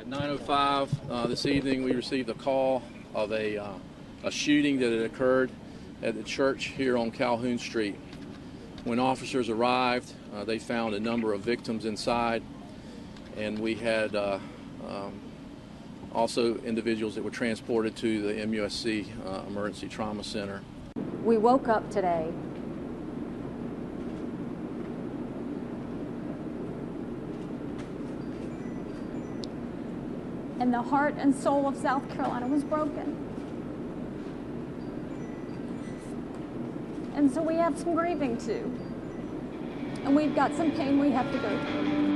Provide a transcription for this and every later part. At 9:05 this evening, we received a call of a shooting that had occurred at the church here on Calhoun Street. When officers arrived, they found a number of victims inside, and we had also individuals that were transported to the MUSC Emergency Trauma Center. We woke up today and the heart and soul of South Carolina was broken. And so we have some grieving too. And we've got some pain we have to go through.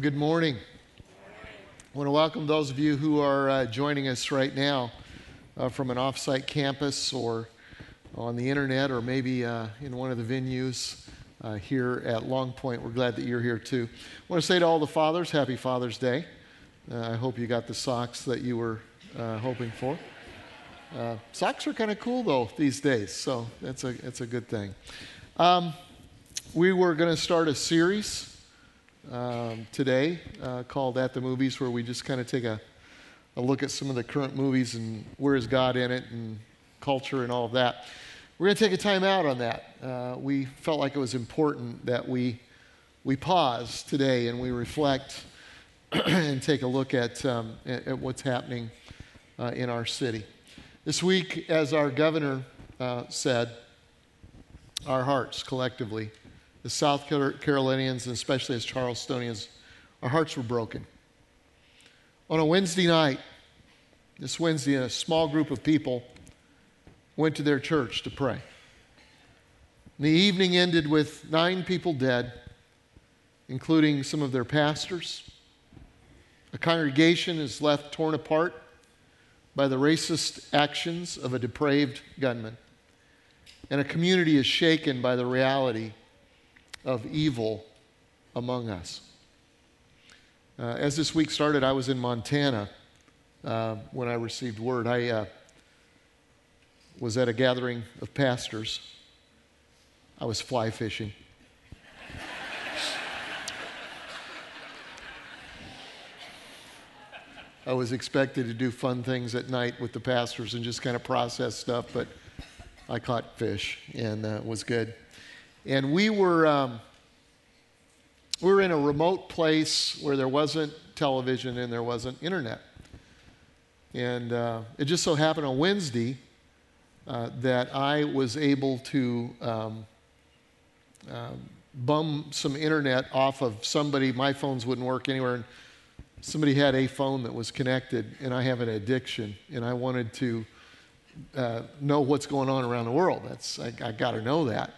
Good morning. I want to welcome those of you who are joining us right now from an offsite campus or on the internet or maybe in one of the venues here at Long Point. We're glad that you're here too. I want to say to all the fathers, happy Father's Day. I hope you got the socks that you were hoping for. Socks are kind of cool though these days, so that's a good thing. We were going to start a series today called At the Movies, where we just kind of take a look at some of the current movies and where is God in it and culture and all of that. We're going to take a time out on that. We felt like it was important that we pause today and we reflect and take a look at what's happening in our city. This week, as our governor said, our hearts collectively, the South Carolinians, and especially as Charlestonians, our hearts were broken. On a Wednesday night, this Wednesday, a small group of people went to their church to pray. And the evening ended with 9 people dead, including some of their pastors. A congregation is left torn apart by the racist actions of a depraved gunman. And a community is shaken by the reality of evil among us. As this week started, I was in Montana when I received word. I was at a gathering of pastors. I was fly fishing. I was expected to do fun things at night with the pastors and just kind of process stuff, but I caught fish and it was good. And we were in a remote place where there wasn't television and there wasn't internet. And it just so happened on Wednesday that I was able to bum some internet off of somebody. My phones wouldn't work anywhere, and somebody had a phone that was connected, and I have an addiction, and I wanted to know what's going on around the world. I got to know that.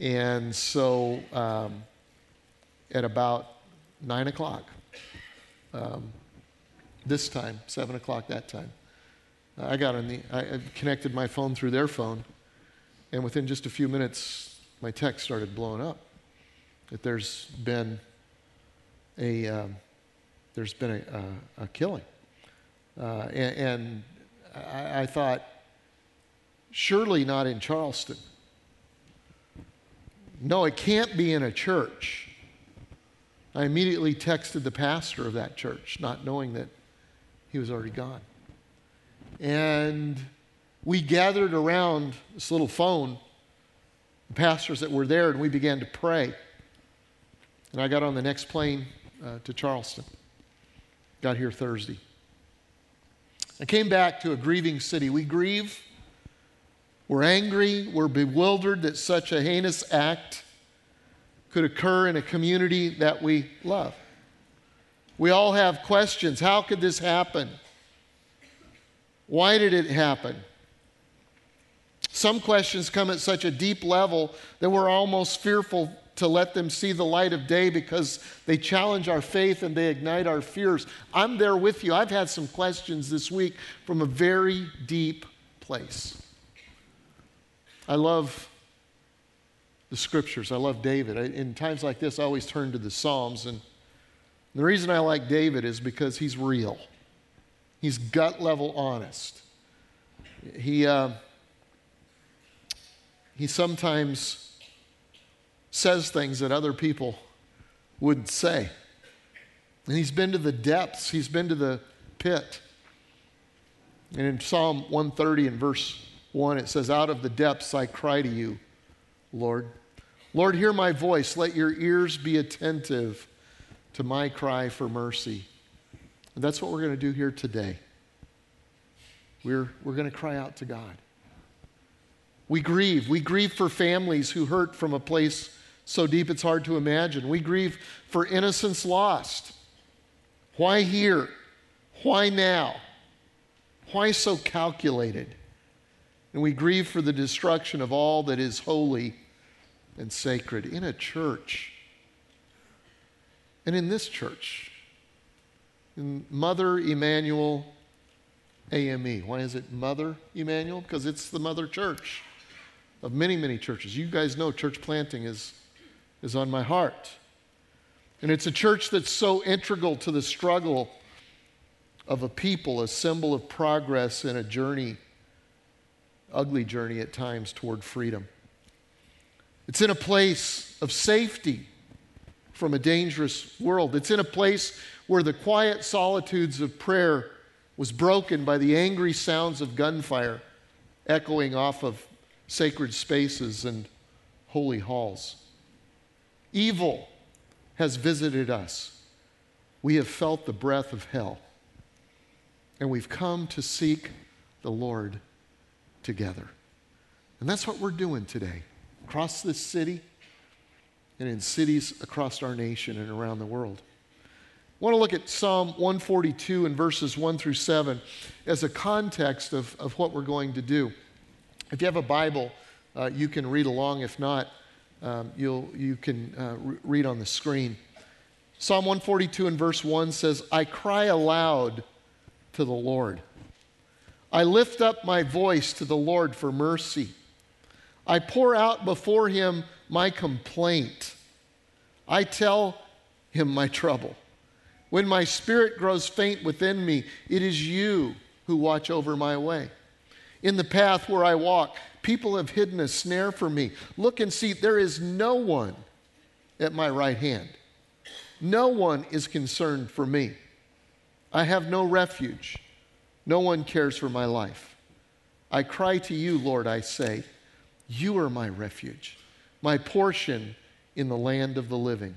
And so at about 9 o'clock, this time, 7 o'clock that time, I connected my phone through their phone, and within just a few minutes, my text started blowing up that there's been a killing. And I thought, surely not in Charleston. No, it can't be in a church. I immediately texted the pastor of that church, not knowing that he was already gone. And we gathered around this little phone, the pastors that were there, and we began to pray. And I got on the next plane to Charleston. Got here Thursday. I came back to a grieving city. We grieve. We're angry. We're bewildered that such a heinous act could occur in a community that we love. We all have questions. How could this happen? Why did it happen? Some questions come at such a deep level that we're almost fearful to let them see the light of day because they challenge our faith and they ignite our fears. I'm there with you. I've had some questions this week from a very deep place. I love the scriptures. I love David. In times like this, I always turn to the Psalms. And the reason I like David is because he's real. He's gut-level honest. He sometimes says things that other people wouldn't say. And he's been to the depths. He's been to the pit. And in Psalm 130 and verse 1, it says, "Out of the depths I cry to you, Lord. Lord, hear my voice. Let your ears be attentive to my cry for mercy." And that's what we're going to do here today. We're going to cry out to God. We grieve. We grieve for families who hurt from a place so deep it's hard to imagine. We grieve for innocence lost. Why here? Why now? Why so calculated? And we grieve for the destruction of all that is holy and sacred in a church. And in this church, in Mother Emmanuel AME. Why is it Mother Emmanuel? Because it's the mother church of many, many churches. You guys know church planting is on my heart. And it's a church that's so integral to the struggle of a people, a symbol of progress in a journey, ugly journey at times, toward freedom. It's in a place of safety from a dangerous world. It's in a place where the quiet solitudes of prayer was broken by the angry sounds of gunfire echoing off of sacred spaces and holy halls. Evil has visited us. We have felt the breath of hell, and we've come to seek the Lord together. And that's what we're doing today, across this city and in cities across our nation and around the world. I want to look at Psalm 142 and verses 1 through 7 as a context of what we're going to do. If you have a Bible, you can read along. If not, you can read on the screen. Psalm 142 and verse 1 says, "I cry aloud to the Lord. I lift up my voice to the Lord for mercy. I pour out before him my complaint. I tell him my trouble. When my spirit grows faint within me, it is you who watch over my way. In the path where I walk, people have hidden a snare for me. Look and see, there is no one at my right hand. No one is concerned for me. I have no refuge. No one cares for my life. I cry to you, Lord, I say. You are my refuge, my portion in the land of the living.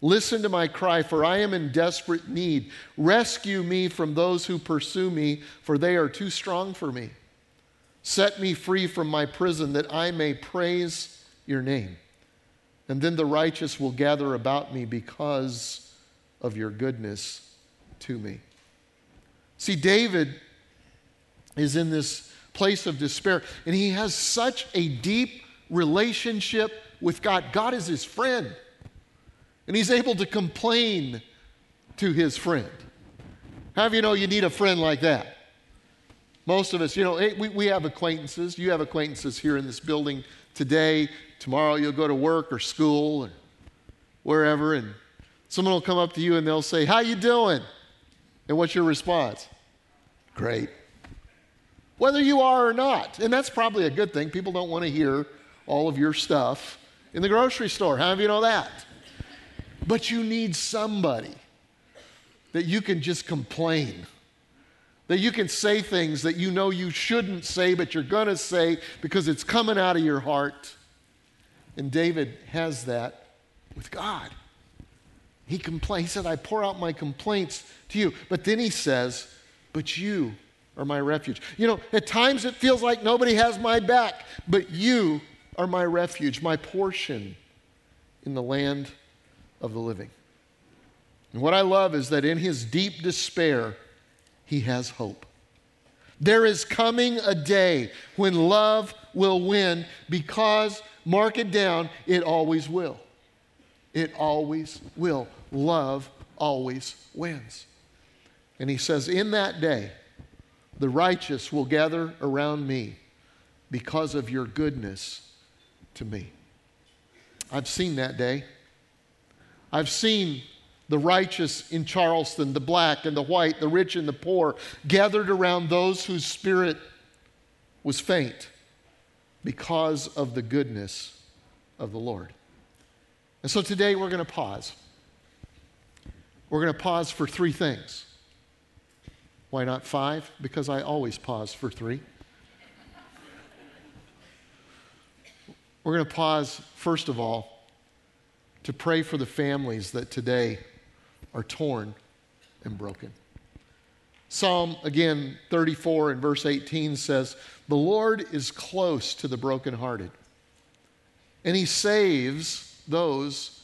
Listen to my cry, for I am in desperate need. Rescue me from those who pursue me, for they are too strong for me. Set me free from my prison, that I may praise your name. And then the righteous will gather about me because of your goodness to me." See, David is in this place of despair, and he has such a deep relationship with God. God is his friend, and he's able to complain to his friend. How do you know you need a friend like that? Most of us, you know, we have acquaintances. You have acquaintances here in this building today. Tomorrow you'll go to work or school or wherever, and someone will come up to you and they'll say, "How you doing?" And what's your response? "Great." Whether you are or not. And that's probably a good thing. People don't want to hear all of your stuff in the grocery store. How do you know that? But you need somebody that you can just complain That you can say things that you know you shouldn't say, but you're going to say because it's coming out of your heart. And David has that with God. He said, I pour out my complaints to you. But then he says, but you are my refuge. You know, at times it feels like nobody has my back, but you are my refuge, my portion in the land of the living. And what I love is that in his deep despair, he has hope. There is coming a day when love will win because, mark it down, it always will. It always will. Love always wins. And he says, in that day, the righteous will gather around me because of your goodness to me. I've seen that day. I've seen the righteous in Charleston, the black and the white, the rich and the poor, gathered around those whose spirit was faint because of the goodness of the Lord. And so today we're going to pause. We're going to pause for three things. Why not five? Because I always pause for three. We're going to pause, first of all, to pray for the families that today are torn and broken. Psalm, again, 34 and verse 18 says, the Lord is close to the brokenhearted, and he saves those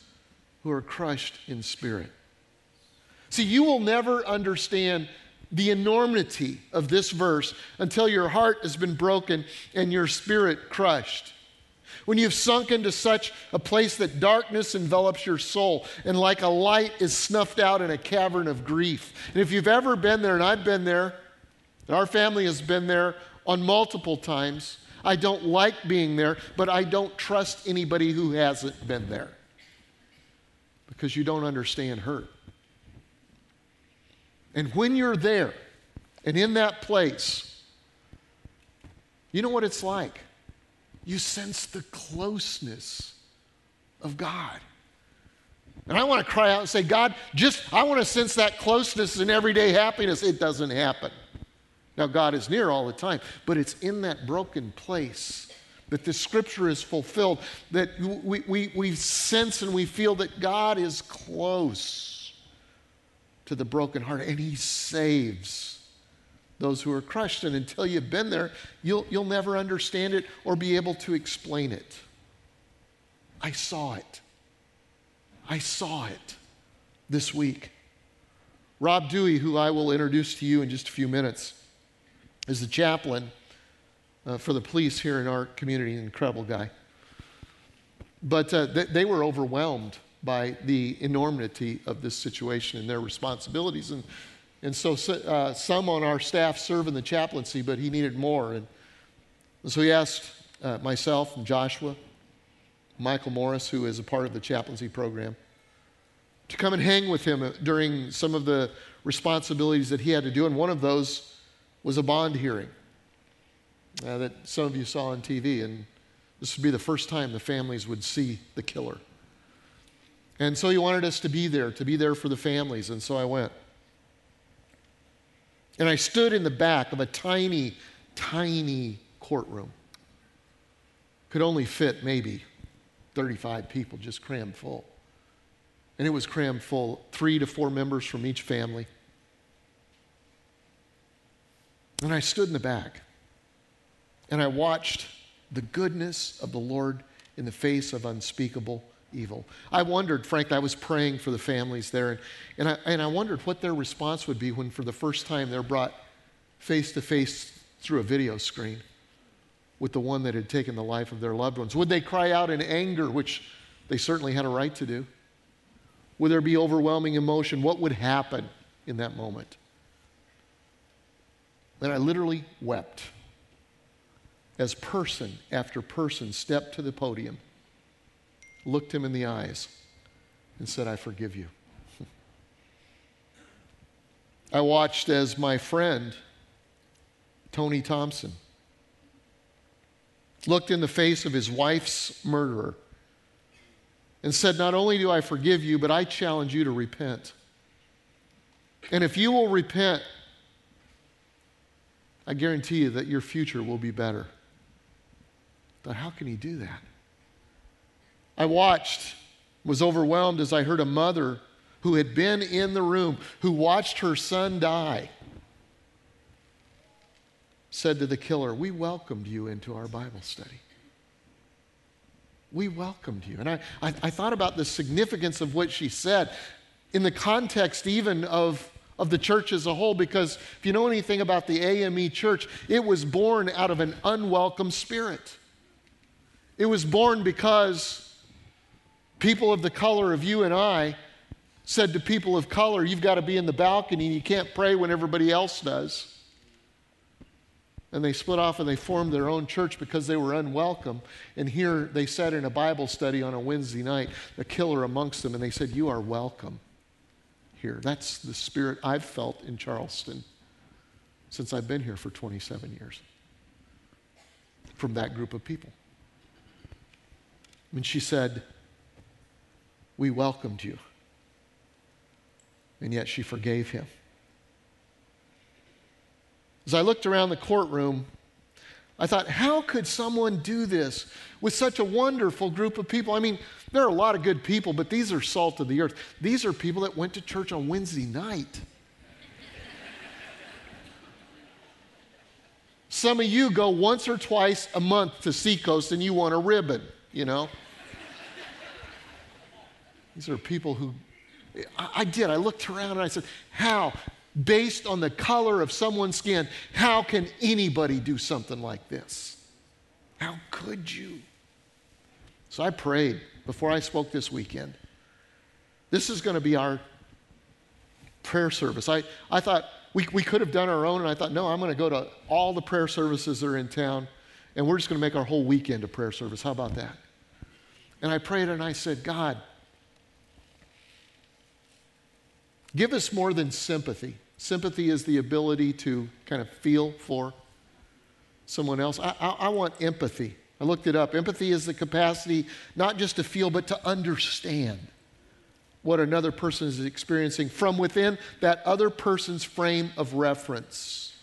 who are crushed in spirit. See, you will never understand the enormity of this verse until your heart has been broken and your spirit crushed. When you've sunk into such a place that darkness envelops your soul and like a light is snuffed out in a cavern of grief. And if you've ever been there, and I've been there, and our family has been there on multiple times, I don't like being there, but I don't trust anybody who hasn't been there because you don't understand hurt. And when you're there and in that place, you know what it's like. You sense the closeness of God. And I want to cry out and say, God, I want to sense that closeness in everyday happiness. It doesn't happen. Now, God is near all the time, but it's in that broken place that the scripture is fulfilled, that we sense and we feel that God is close to the brokenhearted, and he saves those who are crushed. And until you've been there, you'll never understand it or be able to explain it. I saw it. I saw it this week. Rob Dewey, who I will introduce to you in just a few minutes, is the chaplain for the police here in our community, an incredible guy. But they were overwhelmed by the enormity of this situation and their responsibilities. And so some on our staff serve in the chaplaincy, but he needed more. And so he asked myself and Joshua, Michael Morris, who is a part of the chaplaincy program, to come and hang with him during some of the responsibilities that he had to do. And one of those was a bond hearing that some of you saw on TV. And this would be the first time the families would see the killer. And so he wanted us to be there for the families. And so I went. And I stood in the back of a tiny, tiny courtroom. Could only fit maybe 35 people, just crammed full. And it was crammed full, 3 to 4 members from each family. And I stood in the back, and I watched the goodness of the Lord in the face of unspeakable evil. I wondered, frankly, I was praying for the families there, and I wondered what their response would be when for the first time they're brought face to face through a video screen with the one that had taken the life of their loved ones. Would they cry out in anger, which they certainly had a right to do? Would there be overwhelming emotion? What would happen in that moment? And I literally wept as person after person stepped to the podium, looked him in the eyes, and said, I forgive you. I watched as my friend, Tony Thompson, looked in the face of his wife's murderer and said, not only do I forgive you, but I challenge you to repent. And if you will repent, I guarantee you that your future will be better. But how can he do that? I watched, was overwhelmed as I heard a mother who had been in the room, who watched her son die, said to the killer, "We welcomed you into our Bible study. We welcomed you." And I thought about the significance of what she said in the context even of the church as a whole, because if you know anything about the AME church, it was born out of an unwelcome spirit. It was born because people of the color of you and I said to people of color, "You've got to be in the balcony, you can't pray when everybody else does." And they split off and they formed their own church because they were unwelcome. And here they sat in a Bible study on a Wednesday night, a killer amongst them, and they said, "You are welcome here." That's the spirit I've felt in Charleston since I've been here for 27 years from that group of people. And she said, "We welcomed you." And yet she forgave him. As I looked around the courtroom, I thought, how could someone do this with such a wonderful group of people? I mean, there are a lot of good people, but these are salt of the earth. These are people that went to church on Wednesday night. Some of you go once or twice a month to Seacoast and you want a ribbon, you know. These are people who... I looked around and I said, how, based on the color of someone's skin, how can anybody do something like this? How could you? So I prayed before I spoke this weekend. This is going to be our prayer service. I thought we could have done our own, and I thought, no, I'm going to go to all the prayer services that are in town, and we're just going to make our whole weekend a prayer service. How about that? And I prayed and I said, God, give us more than sympathy. Sympathy is the ability to kind of feel for someone else. I want empathy. I looked it up. Empathy is the capacity not just to feel, but to understand what another person is experiencing from within that other person's frame of reference.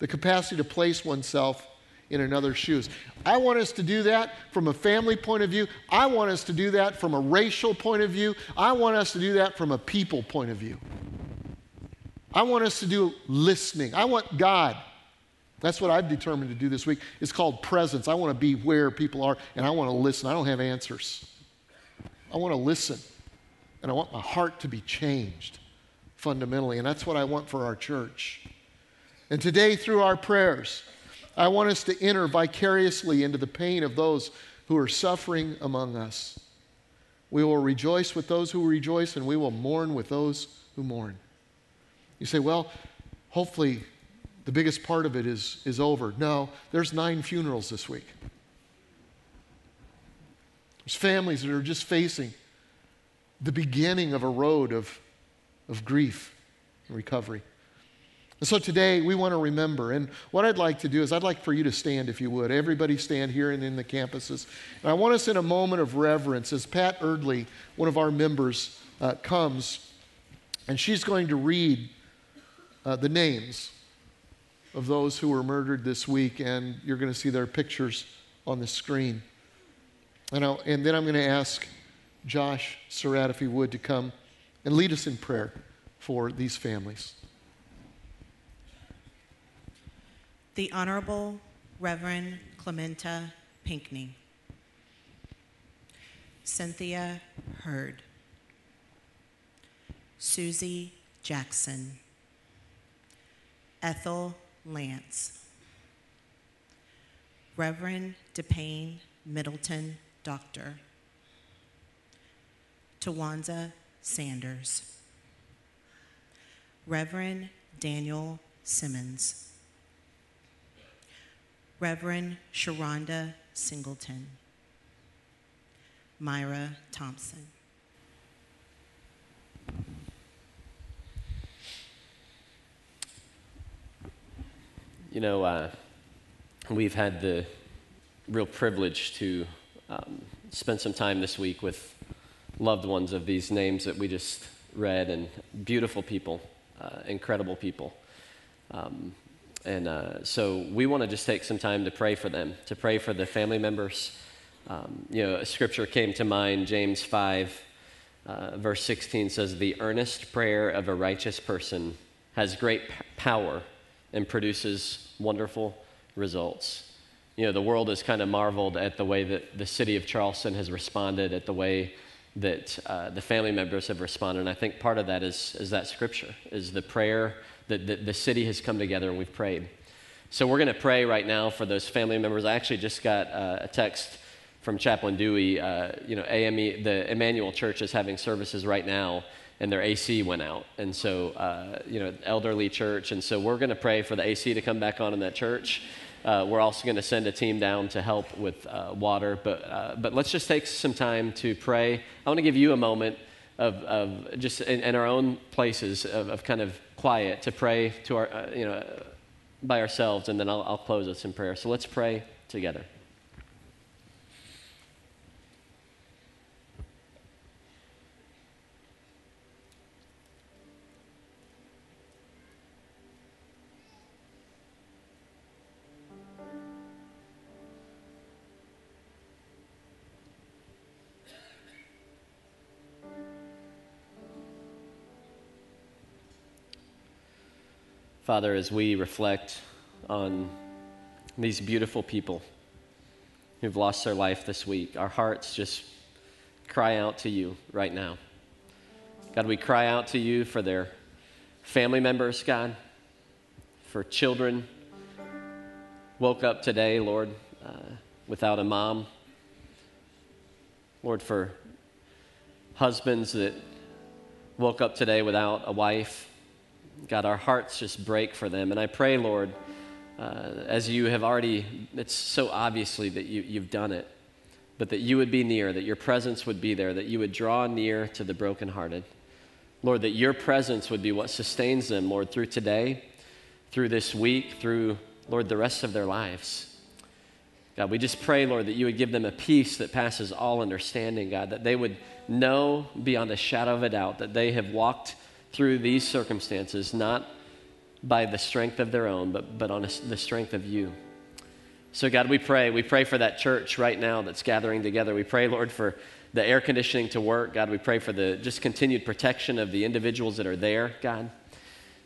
The capacity to place oneself in another's shoes. I want us to do that from a family point of view. I want us to do that from a racial point of view. I want us to do that from a people point of view. I want us to do listening. I want God. That's what I've determined to do this week. It's called presence. I want to be where people are, and I want to listen. I don't have answers. I want to listen, and I want my heart to be changed fundamentally, and that's what I want for our church. And today, through our prayers, I want us to enter vicariously into the pain of those who are suffering among us. We will rejoice with those who rejoice, and we will mourn with those who mourn. You say, well, hopefully the biggest part of it is over. No, there's 9 funerals this week. There's families that are just facing the beginning of a road of grief and recovery. And so today, we want to remember, and what I'd like to do is I'd like for you to stand, if you would. Everybody stand here and in the campuses. And I want us in a moment of reverence as Pat Erdley, one of our members, comes, and she's going to read the names of those who were murdered this week, and you're going to see their pictures on the screen. And then I'm going to ask Josh Surat, if he would, to come and lead us in prayer for these families. The Honorable Reverend Clementa Pinckney, Cynthia Hurd, Susie Jackson, Ethel Lance, Reverend DePayne Middleton, Doctor, Tawanza Sanders, Reverend Daniel Simmons, Reverend Sharonda Singleton, Myra Thompson. You know, we've had the real privilege to spend some time this week with loved ones of these names that we just read, and beautiful people, incredible people. And so we want to just take some time to pray for them, to pray for the family members. You know, a scripture came to mind, James 5, verse 16 says, "The earnest prayer of a righteous person has great power and produces wonderful results." You know, the world has kind of marveled at the way that the city of Charleston has responded, at the way that the family members have responded. And I think part of that is that scripture, is the prayer that the city has come together and we've prayed. So we're going to pray right now for those family members. I actually just got a text from Chaplain Dewey. You know, AME, the Emmanuel Church is having services right now, and their AC went out. And so, you know, elderly church. And so we're going to pray for the AC to come back on in that church. We're also going to send a team down to help with water, but let's just take some time to pray. I want to give you a moment of just in our own places of kind of quiet to pray to our you know, by ourselves, and then I'll close us in prayer. So let's pray together. Father, as we reflect on these beautiful people who've lost their life this week, our hearts just cry out to you right now. God, we cry out to you for their family members, God, for children. Woke up today, Lord, without a mom. Lord, for husbands that woke up today without a wife. God, our hearts just break for them. And I pray, Lord, as you have already, it's so obviously that you've done it, but that you would be near, that your presence would be there, that you would draw near to the brokenhearted. Lord, that your presence would be what sustains them, Lord, through today, through this week, through, Lord, the rest of their lives. God, we just pray, Lord, that you would give them a peace that passes all understanding, God, that they would know beyond a shadow of a doubt that they have walked through these circumstances, not by the strength of their own, but on the strength of you. So God, we pray for that church right now that's gathering together. We pray, Lord, for the air conditioning to work. God, we pray for the just continued protection of the individuals that are there, God.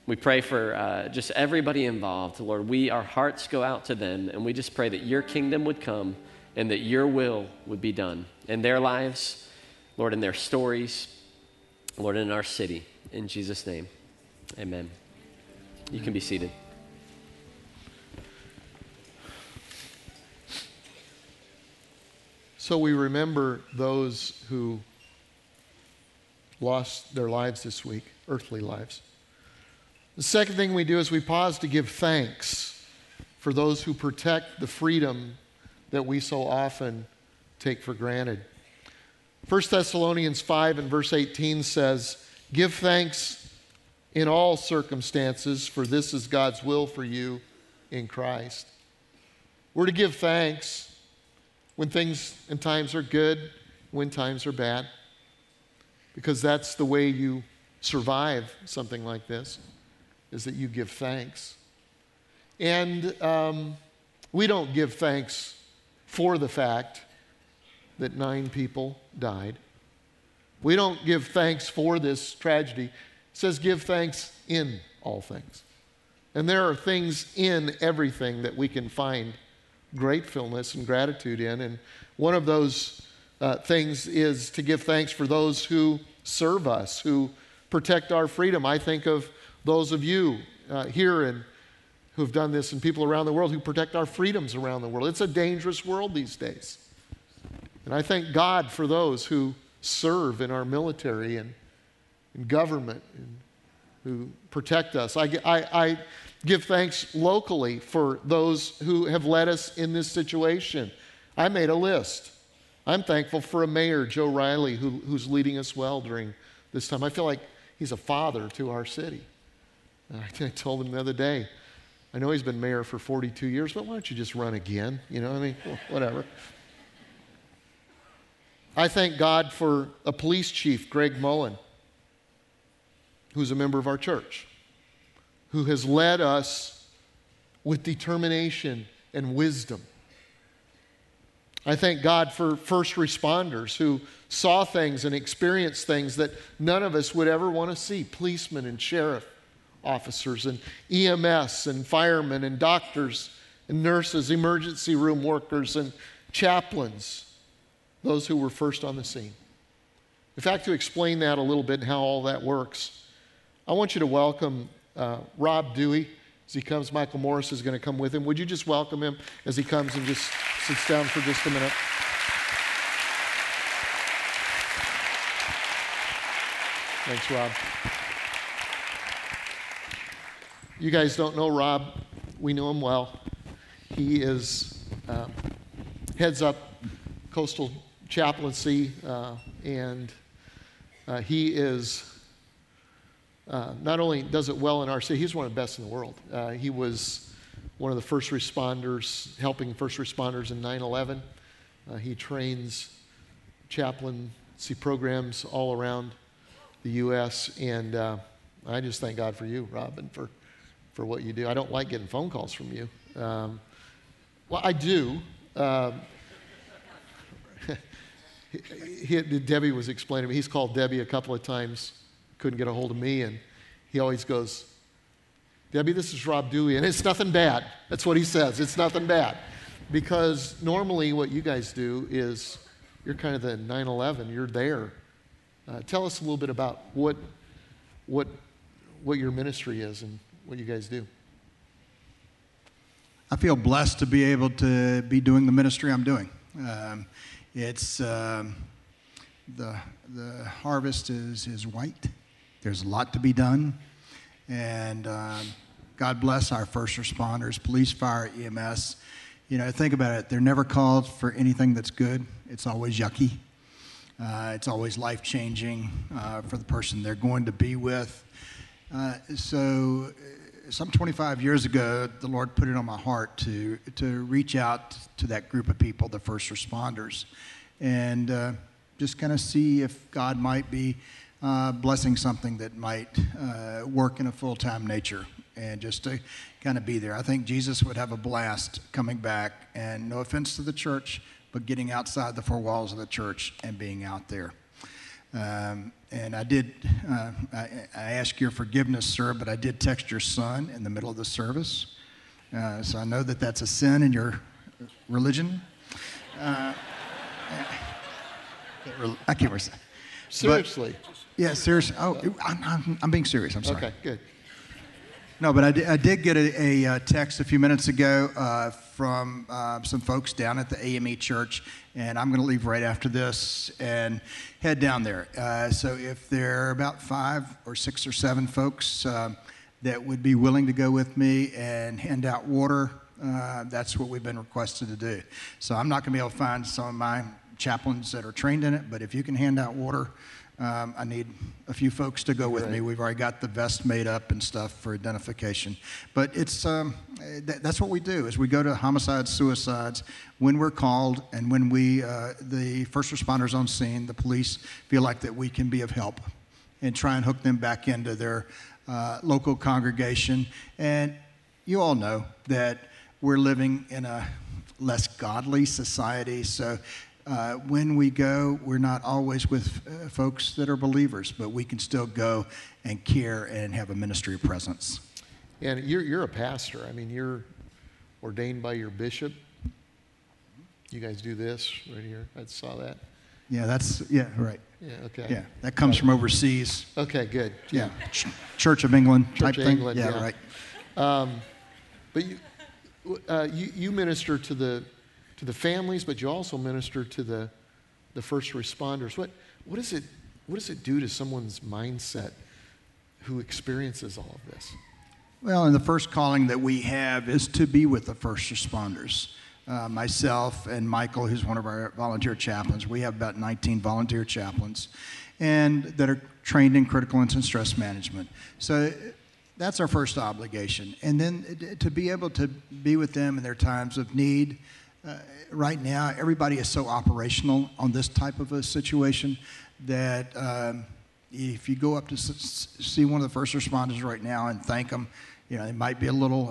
We pray for just everybody involved. Lord, our hearts go out to them, and we just pray that your kingdom would come and that your will would be done in their lives, Lord, in their stories, Lord, in our city. In Jesus' name, amen. You can be seated. So we remember those who lost their lives this week, earthly lives. The second thing we do is we pause to give thanks for those who protect the freedom that we so often take for granted. 1 Thessalonians 5 and verse 18 says, "Give thanks in all circumstances, for this is God's will for you in Christ." We're to give thanks when things and times are good, when times are bad, because that's the way you survive something like this, is that you give thanks. And we don't give thanks for the fact that 9 people died. We don't give thanks for this tragedy. It says give thanks in all things. And there are things in everything that we can find gratefulness and gratitude in. And one of those things is to give thanks for those who serve us, who protect our freedom. I think of those of you here and who have done this, and people around the world who protect our freedoms around the world. It's a dangerous world these days. And I thank God for those who serve in our military and in government, and who protect us. I give thanks locally for those who have led us in this situation. I made a list. I'm thankful for a mayor, Joe Riley, who's leading us well during this time. I feel like he's a father to our city. And I told him the other day, I know he's been mayor for 42 years, but why don't you just run again? You know, I mean, whatever. I thank God for a police chief, Greg Mullen, who's a member of our church, who has led us with determination and wisdom. I thank God for first responders who saw things and experienced things that none of us would ever want to see. Policemen and sheriff officers and EMS and firemen and doctors and nurses, emergency room workers and chaplains, those who were first on the scene. In fact, to explain that a little bit and how all that works, I want you to welcome Rob Dewey. As he comes, Michael Morris is going to come with him. Would you just welcome him as he comes and just sits down for just a minute? Thanks, Rob. You guys don't know Rob. We know him well. He is heads up Coastal Chaplaincy, and he is... not only does it well in our city, he's one of the best in the world. He was one of the first responders, helping first responders in 9/11. He trains chaplaincy programs all around the U.S. And I just thank God for you, Robin, for what you do. I don't like getting phone calls from you. Well, I do. Debbie was explaining to me, he's called Debbie a couple of times. Couldn't get a hold of me, and he always goes, "Debbie, this is Rob Dewey, and it's nothing bad." That's what he says. It's nothing bad. Because normally what you guys do is you're kind of the 9/11. You're there. Tell us a little bit about what your ministry is and what you guys do. I feel blessed to be able to be doing the ministry I'm doing. The harvest is white. There's a lot to be done, and God bless our first responders, police, fire, EMS. You know, think about it. They're never called for anything that's good. It's always yucky. It's always life-changing for the person they're going to be with. So some 25 years ago, the Lord put it on my heart to reach out to that group of people, the first responders, and just kind of see if God might be blessing something that might work in a full-time nature, and just to kind of be there. I think Jesus would have a blast coming back, and no offense to the church, but getting outside the four walls of the church and being out there. And I did, I ask your forgiveness, sir, but I did text your son in the middle of the service. So I know that that's a sin in your religion. I can't remember. Seriously. But, yeah, seriously. Oh, I'm being serious. I'm sorry. Okay, good. No, but I did get a text a few minutes ago from some folks down at the AME church, and I'm going to leave right after this and head down there. So if there are about 5 or 6 or 7 folks that would be willing to go with me and hand out water, that's what we've been requested to do. So I'm not going to be able to find some of my chaplains that are trained in it, but if you can hand out water, I need a few folks to go with me. We've already got the vest made up and stuff for identification, but it's that's what we do, is we go to homicides, suicides, when we're called, and when we, the first responders on scene, the police, feel like that we can be of help, and try and hook them back into their local congregation. And you all know that we're living in a less godly society, so when we go, we're not always with folks that are believers, but we can still go and care and have a ministry presence. And you're a pastor. I mean, you're ordained by your bishop. You guys do this right here. I saw that. Yeah, yeah, right. Yeah, okay. Yeah, that comes from overseas. Okay, good. Yeah, Church of England type thing. Yeah, right. But you minister to the families, but you also minister to the first responders. What does it do to someone's mindset who experiences all of this? Well, and the first calling that we have is to be with the first responders. Myself and Michael, who's one of our volunteer chaplains, we have about 19 volunteer chaplains, and that are trained in critical incident stress management. So that's our first obligation. And then to be able to be with them in their times of need. Right now, everybody is so operational on this type of a situation that if you go up to see one of the first responders right now and thank them, You know, it might be a little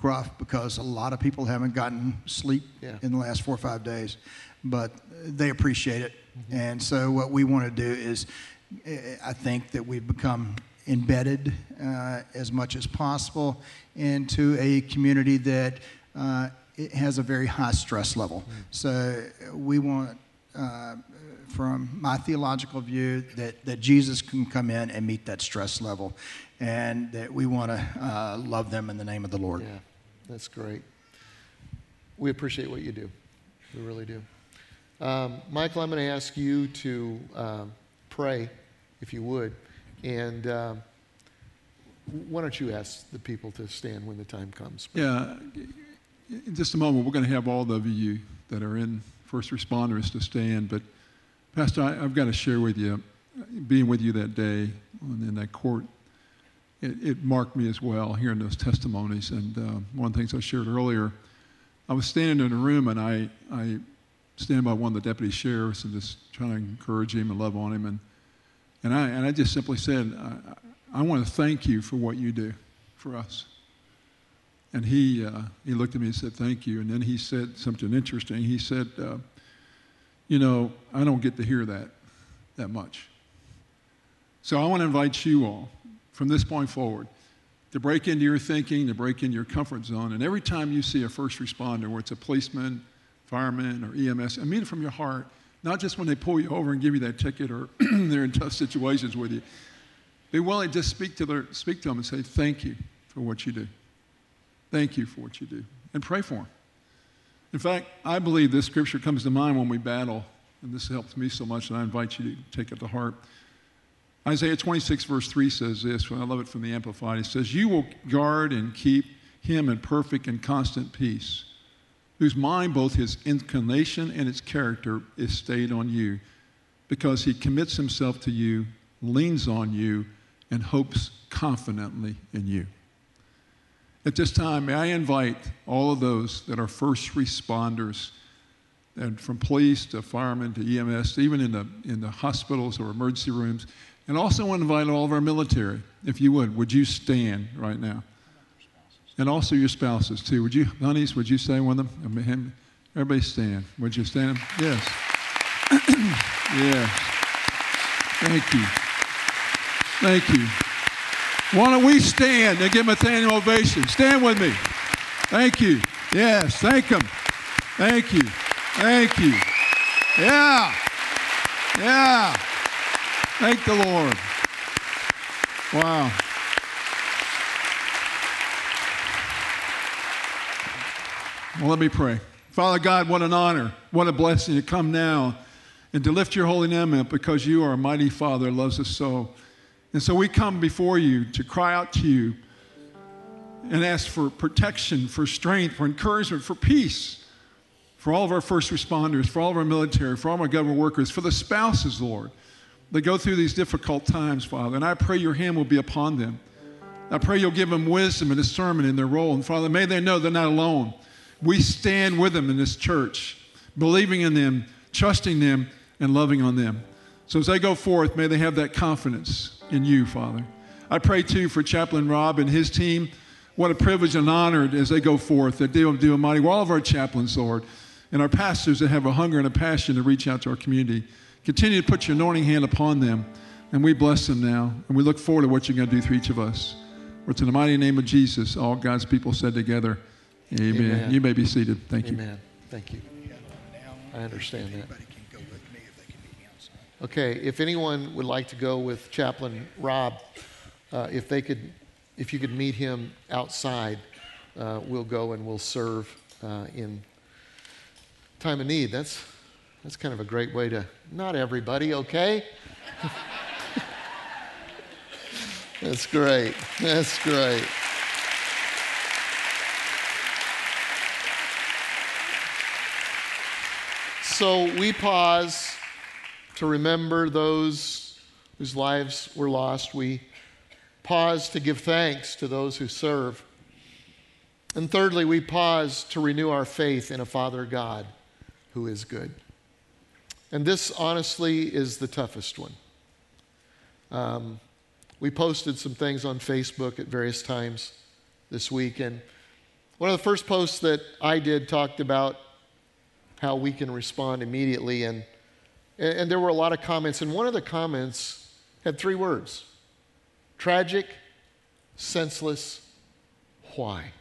gruff because a lot of people haven't gotten sleep in the last 4 or 5 days, but they appreciate it. Mm-hmm. And so what we want to do is, I think that we've become embedded as much as possible into a community that it has a very high stress level. Mm-hmm. So we want, from my theological view, that Jesus can come in and meet that stress level, and that we want to love them in the name of the Lord. Yeah, that's great. We appreciate what you do. We really do. Michael, I'm going to ask you to pray, if you would. And why don't you ask the people to stand when the time comes? Please. Yeah. In just a moment, we're going to have all of you that are in first responders to stand. But, Pastor, I've got to share with you, being with you that day in that court, it marked me as well, hearing those testimonies. And one of the things I shared earlier, I was standing in a room, and I stand by one of the deputy sheriffs and just trying to encourage him and love on him. And I just simply said, I want to thank you for what you do for us. And he looked at me and said, thank you. And then he said something interesting. He said, you know, I don't get to hear that much. So I want to invite you all from this point forward to break into your thinking, to break into your comfort zone. And every time you see a first responder, whether it's a policeman, fireman, or EMS, I mean it from your heart, not just when they pull you over and give you that ticket or they're in tough situations with you. Be willing to just speak to them and say, thank you for what you do. Thank you for what you do. And pray for them. In fact, I believe this scripture comes to mind when we battle, and this helps me so much, and I invite you to take it to heart. Isaiah 26, verse 3 says this, and I love it from the Amplified. It says, you will guard and keep him in perfect and constant peace, whose mind, both his inclination and its character, is stayed on you, because he commits himself to you, leans on you, and hopes confidently in you. At this time, may I invite all of those that are first responders, and from police to firemen to EMS, to even in the hospitals or emergency rooms, and also want to invite all of our military, if you would you stand right now? And also your spouses, too. Would you, honeys, would you stay with them? Everybody stand. Would you stand? Yes. Yes. Thank you. Thank you. Why don't we stand and give Nathaniel an ovation? Stand with me. Thank you. Yes. Thank him. Thank you. Thank you. Yeah. Yeah. Thank the Lord. Wow. Well, let me pray. Father God, what an honor, what a blessing to come now and to lift your holy name up, because you are a mighty Father who loves us so. And so we come before you to cry out to you and ask for protection, for strength, for encouragement, for peace, for all of our first responders, for all of our military, for all of our government workers, for the spouses, Lord, that go through these difficult times, Father. And I pray your hand will be upon them. I pray you'll give them wisdom and discernment in their role. And Father, may they know they're not alone. We stand with them in this church, believing in them, trusting them, and loving on them. So as they go forth, may they have that confidence in you, Father. I pray, too, for Chaplain Rob and his team. What a privilege and honor as they go forth, that they will do a mighty work. All of our chaplains, Lord, and our pastors that have a hunger and a passion to reach out to our community. Continue to put your anointing hand upon them, and we bless them now, and we look forward to what you're going to do through each of us. For it's in the mighty name of Jesus, all God's people said together, Amen. Amen. You may be seated. Thank you. Amen. Thank you. I understand that. Okay, if anyone would like to go with Chaplain Rob, if you could meet him outside, we'll go and we'll serve in time of need. That's kind of a great way to, not everybody, okay? That's great. That's great. So we pause to remember those whose lives were lost. We pause to give thanks to those who serve. And thirdly, we pause to renew our faith in a Father God who is good. And this, honestly, is the toughest one. We posted some things on Facebook at various times this week. And one of the first posts that I did talked about how we can respond immediately. And there were a lot of comments. And one of the comments had three words: tragic, senseless, why?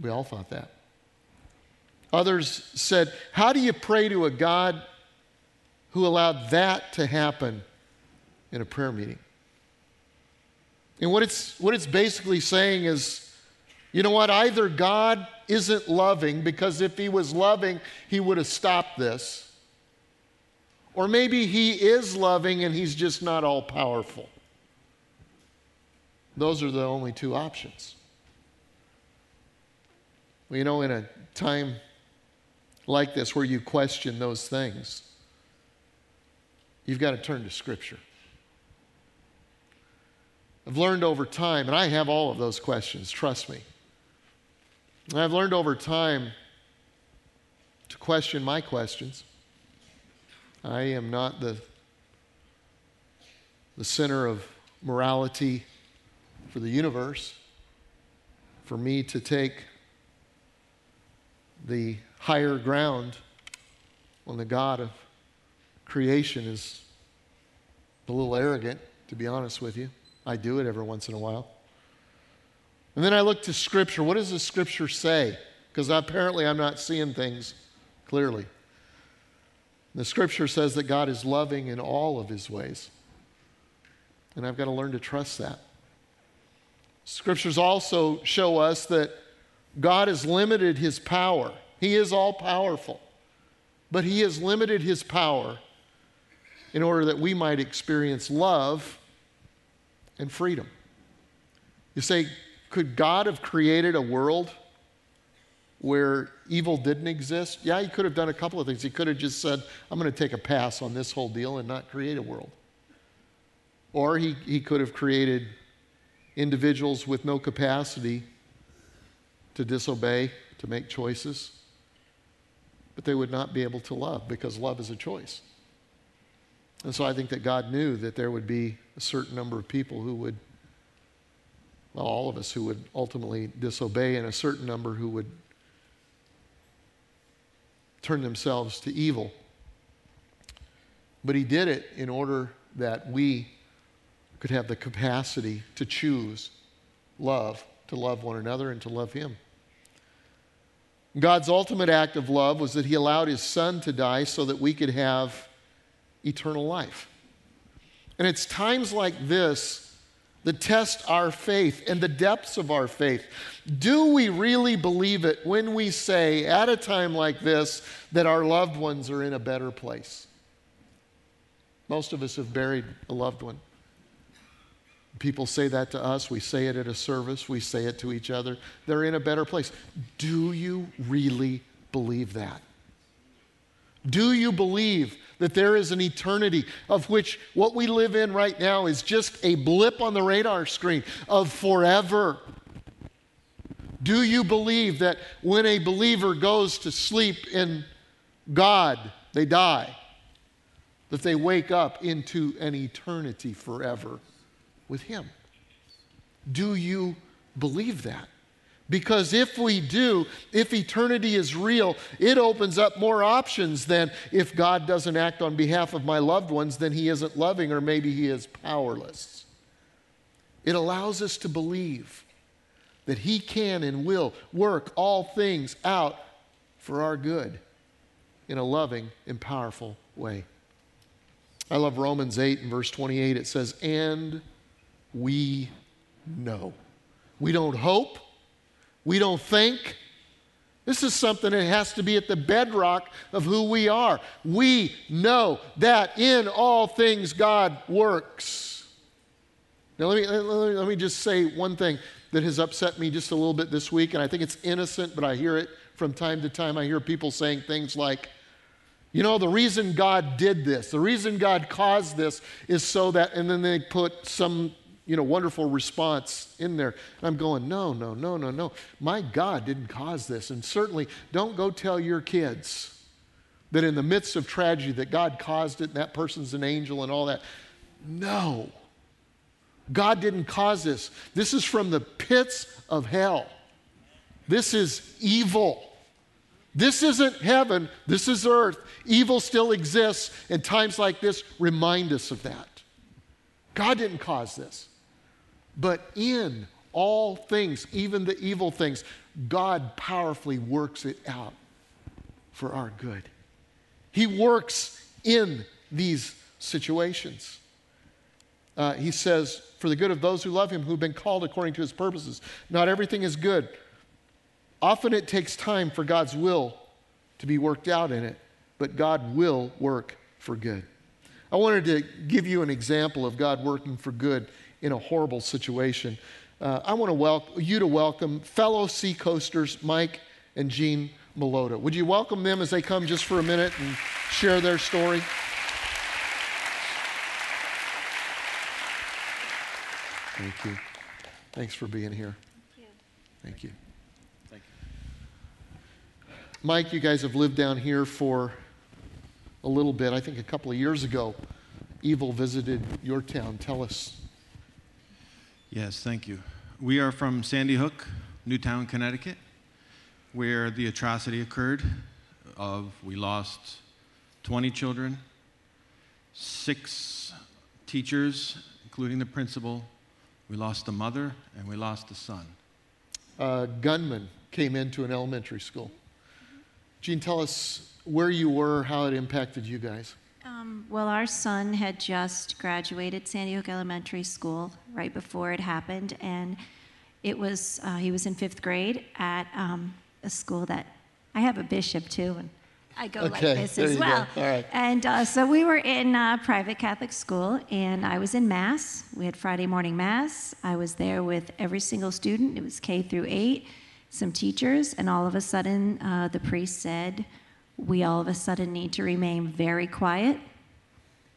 We all thought that. Others said, how do you pray to a God who allowed that to happen in a prayer meeting? And what it's basically saying is, you know what, either God isn't loving, because if he was loving, he would have stopped this. Or maybe he is loving and he's just not all-powerful. Those are the only two options. Well, you know, in a time like this where you question those things, you've got to turn to Scripture. I've learned over time, and I have all of those questions, trust me. And I've learned over time to question my questions. I am not the center of morality for the universe. For me to take the higher ground on the God of creation is a little arrogant, to be honest with you. I do it every once in a while. And then I look to Scripture. What does the Scripture say? Because apparently I'm not seeing things clearly. The Scripture says that God is loving in all of his ways. And I've got to learn to trust that. Scriptures also show us that God has limited his power. He is all-powerful. But he has limited his power in order that we might experience love and freedom. You say, could God have created a world where evil didn't exist? Yeah, he could have done a couple of things. He could have just said, I'm going to take a pass on this whole deal and not create a world. Or he could have created individuals with no capacity to disobey, to make choices, but they would not be able to love, because love is a choice. And so I think that God knew that there would be a certain number of people who would, well, all of us who would ultimately disobey, and a certain number who would turn themselves to evil. But he did it in order that we could have the capacity to choose love, to love one another, and to love him. God's ultimate act of love was that he allowed his son to die so that we could have eternal life. And it's times like this that test our faith and the depths of our faith. Do we really believe it when we say at a time like this that our loved ones are in a better place? Most of us have buried a loved one. People say that to us. We say it at a service. We say it to each other. They're in a better place. Do you really believe that? Do you believe that there is an eternity of which what we live in right now is just a blip on the radar screen of forever? Do you believe that when a believer goes to sleep in God, they die, that they wake up into an eternity forever with him? Do you believe that? Because if we do, if eternity is real, it opens up more options than, if God doesn't act on behalf of my loved ones, then he isn't loving, or maybe he is powerless. It allows us to believe that he can and will work all things out for our good in a loving and powerful way. I love Romans 8 and verse 28. It says, and we know. We don't hope. We don't think. This is something that has to be at the bedrock of who we are. We know that in all things God works. Now let me just say one thing that has upset me just a little bit this week, and I think it's innocent, but I hear it from time to time. I hear people saying things like, you know, the reason God did this, the reason God caused this is so that, and then they put some, you know, wonderful response in there. And I'm going, no. My God didn't cause this. And certainly don't go tell your kids that in the midst of tragedy that God caused it and that person's an angel and all that. No. God didn't cause this. This is from the pits of hell. This is evil. This isn't heaven. This is earth. Evil still exists, and times like this remind us of that. God didn't cause this. But in all things, even the evil things, God powerfully works it out for our good. He works in these situations. He says, for the good of those who love him, who've been called according to his purposes. Not everything is good. Often it takes time for God's will to be worked out in it, but God will work for good. I wanted to give you an example of God working for good in a horrible situation. I want to welcome fellow Seacoasters Mike and Jean Malota. Would you welcome them as they come just for a minute and share their story? Thank you. Thanks for being here. Thank you. Thank you. Mike, you guys have lived down here for a little bit. I think a couple of years ago, evil visited your town. Tell us. Yes, thank you. We are from Sandy Hook, Newtown, Connecticut, where the atrocity occurred. We lost 20 children, 6 teachers, including the principal. We lost the mother, and we lost the son. A gunman came into an elementary school. Jean, tell us where you were, how it impacted you guys. Well, our son had just graduated Sandy Hook Elementary School right before it happened, and it was he was in 5th grade at a school that I have a bishop too, and I go like this as well. All right. And so we were in private Catholic school, and I was in Mass. We had Friday morning Mass. I was there with every single student. It was K through 8, some teachers, and all of a sudden the priest said, "We all of a sudden need to remain very quiet.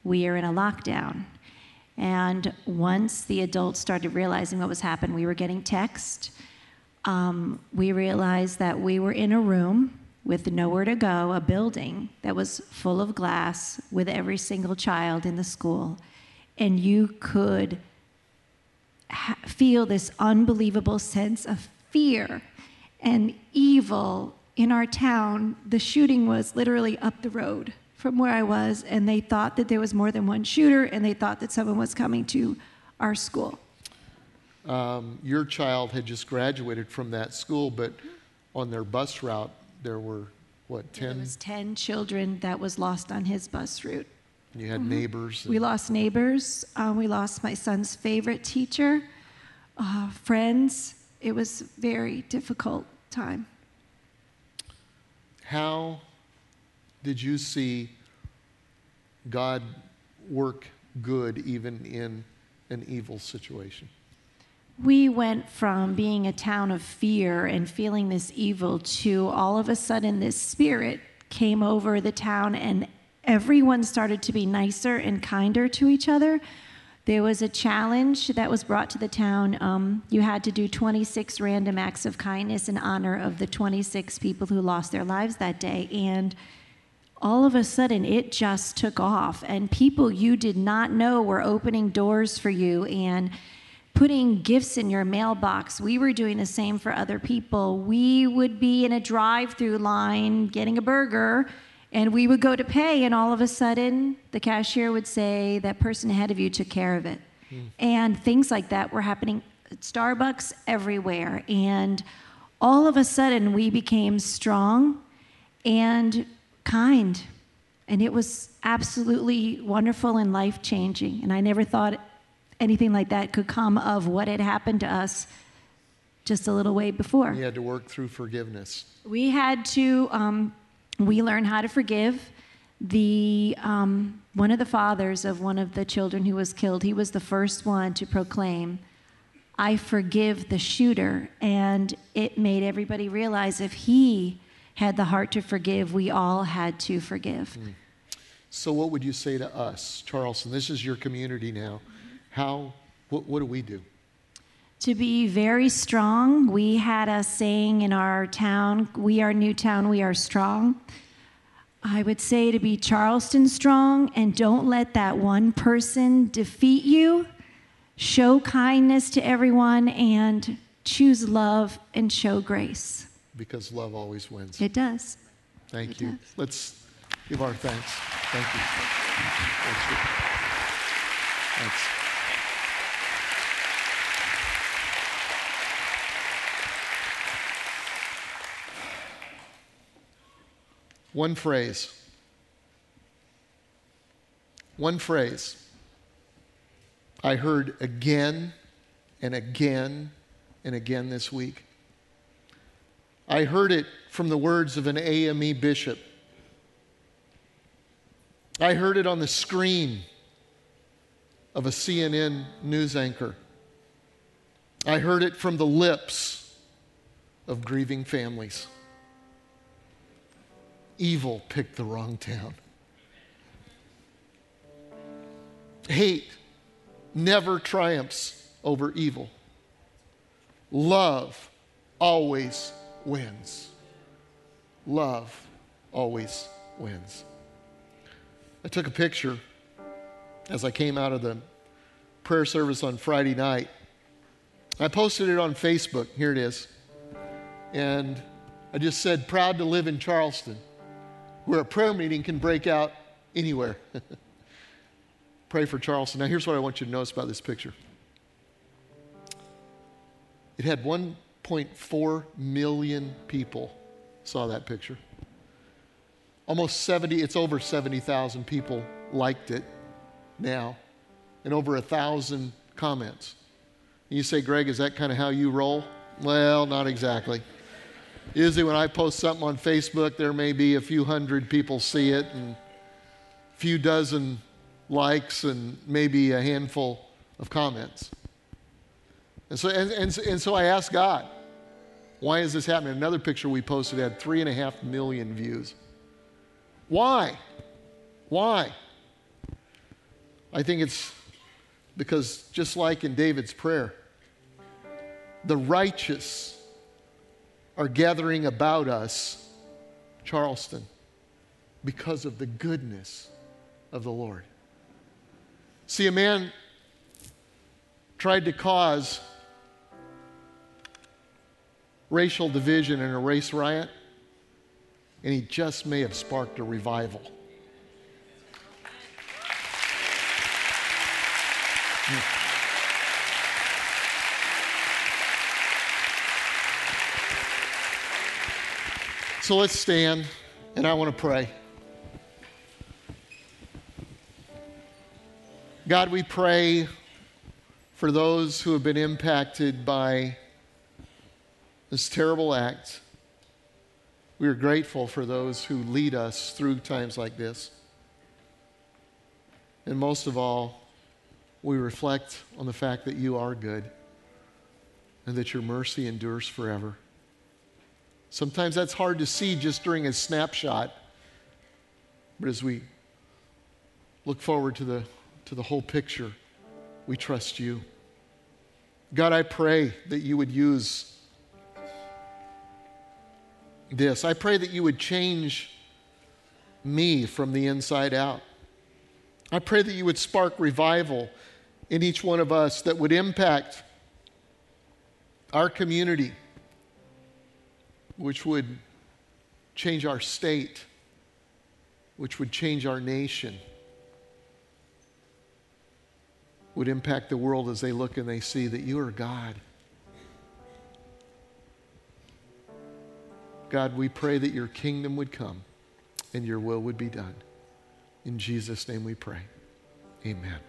We are in a lockdown." And once the adults started realizing what was happening, we were getting text. We realized that we were in a room with nowhere to go, a building that was full of glass with every single child in the school. And you could feel this unbelievable sense of fear and evil. In our town, the shooting was literally up the road from where I was, and they thought that there was more than one shooter, and they thought that someone was coming to our school. Your child had just graduated from that school, but on their bus route, there were, what, 10? There was 10 children that was lost on his bus route. And you had neighbors. We lost neighbors. We lost my son's favorite teacher, friends. It was a very difficult time. How did you see God work good even in an evil situation? We went from being a town of fear and feeling this evil to all of a sudden this spirit came over the town and everyone started to be nicer and kinder to each other. There was a challenge that was brought to the town. You had to do 26 random acts of kindness in honor of the 26 people who lost their lives that day. And all of a sudden, it just took off. And people you did not know were opening doors for you and putting gifts in your mailbox. We were doing the same for other people. We would be in a drive-through line getting a burger, and we would go to pay, and all of a sudden, the cashier would say, that person ahead of you took care of it. And things like that were happening at Starbucks, everywhere. And all of a sudden, we became strong and kind. And it was absolutely wonderful and life-changing. And I never thought anything like that could come of what had happened to us just a little way before. We had to work through forgiveness. We had to... We learned how to forgive. One of the fathers of one of the children who was killed, he was the first one to proclaim, "I forgive the shooter." And it made everybody realize if he had the heart to forgive, we all had to forgive. So what would you say to us, Charleston? This is your community now. What do we do? To be very strong. We had a saying in our town, "We are Newtown, we are strong." I would say to be Charleston strong, and don't let that one person defeat you. show kindness to everyone, and choose love and show grace. Because love always wins. It does. Thank it you. Does. Let's give our thanks. Thank you. Thanks. One phrase. One phrase I heard again and again and again this week. I heard it from the words of an AME bishop. I heard it on the screen of a CNN news anchor. I heard it from the lips of grieving families. Evil picked the wrong town. Hate never triumphs over evil. Love always wins. Love always wins. I took a picture as I came out of the prayer service on Friday night. I posted it on Facebook. Here it is. And I just said, proud to live in Charleston, where a prayer meeting can break out anywhere. Pray for Charleston. Now, here's what I want you to notice about this picture. It had 1.4 million people saw that picture. It's over 70,000 people liked it now, and over 1,000 comments. And you say, Greg, is that kind of how you roll? Well, not exactly. Usually when I post something on Facebook, there may be a few hundred people see it and a few dozen likes and maybe a handful of comments. And so I asked God, why is this happening? Another picture we posted had 3.5 million views. Why? Why? I think it's because, just like in David's prayer, the righteous are gathering about us, Charleston, because of the goodness of the Lord. See, a man tried to cause racial division in a race riot, and he just may have sparked a revival. So let's stand, and I want to pray. God, we pray for those who have been impacted by this terrible act. We are grateful for those who lead us through times like this. And most of all, we reflect on the fact that you are good and that your mercy endures forever. Sometimes that's hard to see just during a snapshot, but as we look forward to the whole picture, we trust you. God, I pray that you would use this. I pray that you would change me from the inside out. I pray that you would spark revival in each one of us that would impact our community, which would change our state, which would change our nation, would impact the world as they look and they see that you are God. God, we pray that your kingdom would come and your will would be done. In Jesus' name we pray. Amen.